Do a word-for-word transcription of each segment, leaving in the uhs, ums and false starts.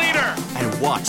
leader. And watch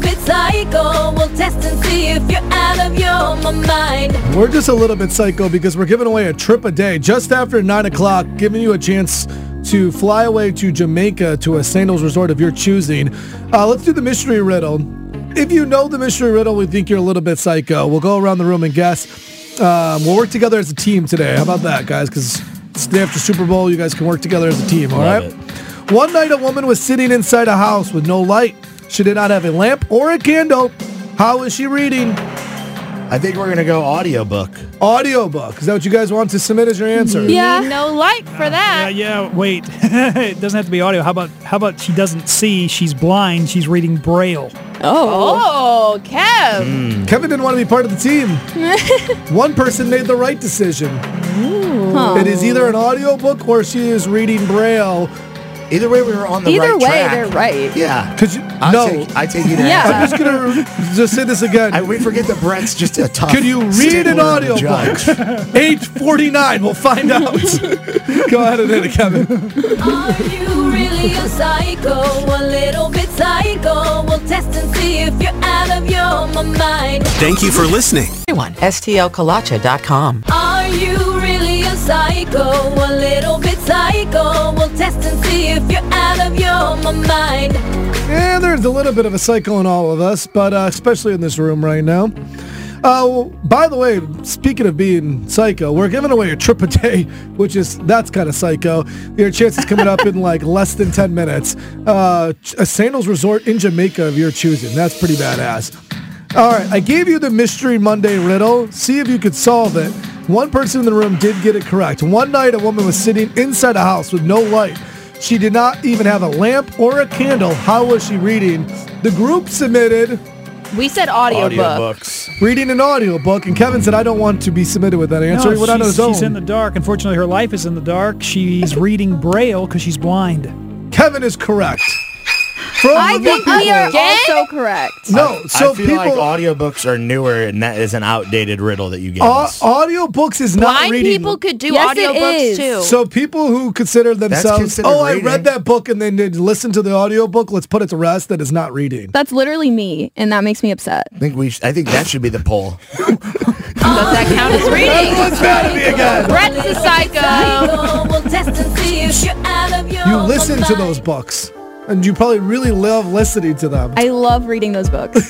bit psycho. We'll test and see if you're out of your mind. We're just a little bit psycho because we're giving away a trip a day just after nine o'clock, giving you a chance to fly away to Jamaica to a Sandals Resort of your choosing. Uh, let's do the mystery riddle. If you know the mystery riddle, we think you're a little bit psycho. We'll go around the room and guess. Um, we'll work together as a team today. How about that, guys? Because it's the day after Super Bowl. You guys can work together as a team, all Love right? It. One night, a woman was sitting inside a house with no light. She did not have a lamp or a candle. How is she reading? I think we're going to go audiobook. Audiobook. Is that what you guys want to submit as your answer? Yeah. No like for that. Uh, yeah, yeah, wait. It doesn't have to be audio. How about how about she doesn't see, she's blind, she's reading Braille. Oh. Oh, Kev. Mm. Kevin didn't want to be part of the team. One person made the right decision. Ooh. Oh. It is either an audiobook or she is reading Braille. Either way, we were on the Either right way, track. Either way, they're right. Yeah. Could you? I'll no. Take, I take you to yeah. I'm just going to just say this again. I, we forget that Brett's just a tough. Could you read an audio book? eight forty-nine. We'll find out. Go ahead and hit it, Kevin. Are you really a psycho? A little bit psycho. We'll test and see if you're out of your mind. Thank you for listening. Everyone, S T L Kalacha dot com. Are you really a psycho? A little bit psycho. We'll test and see if you're out of your mind. Yeah, there's a little bit of a psycho in all of us, but uh, especially in this room right now. Uh, well, by the way, speaking of being psycho, we're giving away a trip a day, which is, that's kind of psycho. Your chance is coming up in like less than ten minutes. Uh, a Sandals Resort in Jamaica of your choosing. That's pretty badass. All right, I gave you the Mystery Monday riddle. See if you could solve it. One person in the room did get it correct. One night, a woman was sitting inside a house with no light. She did not even have a lamp or a candle. How was she reading? The group submitted... We said audiobooks. Audiobooks. Reading an audiobook, and Kevin said, I don't want to be submitted with that answer. No, she's, on his own. She's in the dark. Unfortunately, her life is in the dark. She's reading Braille because she's blind. Kevin is correct. From I think people. We are Again? Also correct. No, so I feel people, like audiobooks are newer, and that is an outdated riddle that you gave uh, us. Audiobooks is not Blind reading. People could do yes, audiobooks too. So people who consider themselves, oh, reading. I read that book and then did listen to the audiobook, let's put it to rest. That is not reading. That's literally me, and that makes me upset. I think we. Sh- I think that should be the poll. Does that count as reading? Everyone's mad at me again. Brett's a psycho. You listen to those books. And you probably really love listening to them. I love reading those books.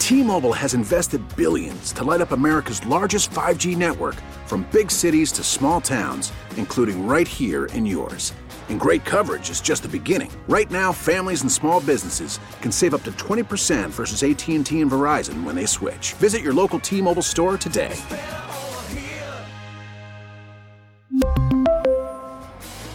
T-Mobile has invested billions to light up America's largest five G network, from big cities to small towns, including right here in yours. And great coverage is just the beginning. Right now, families and small businesses can save up to twenty percent versus A T and T and Verizon when they switch. Visit your local T-Mobile store today.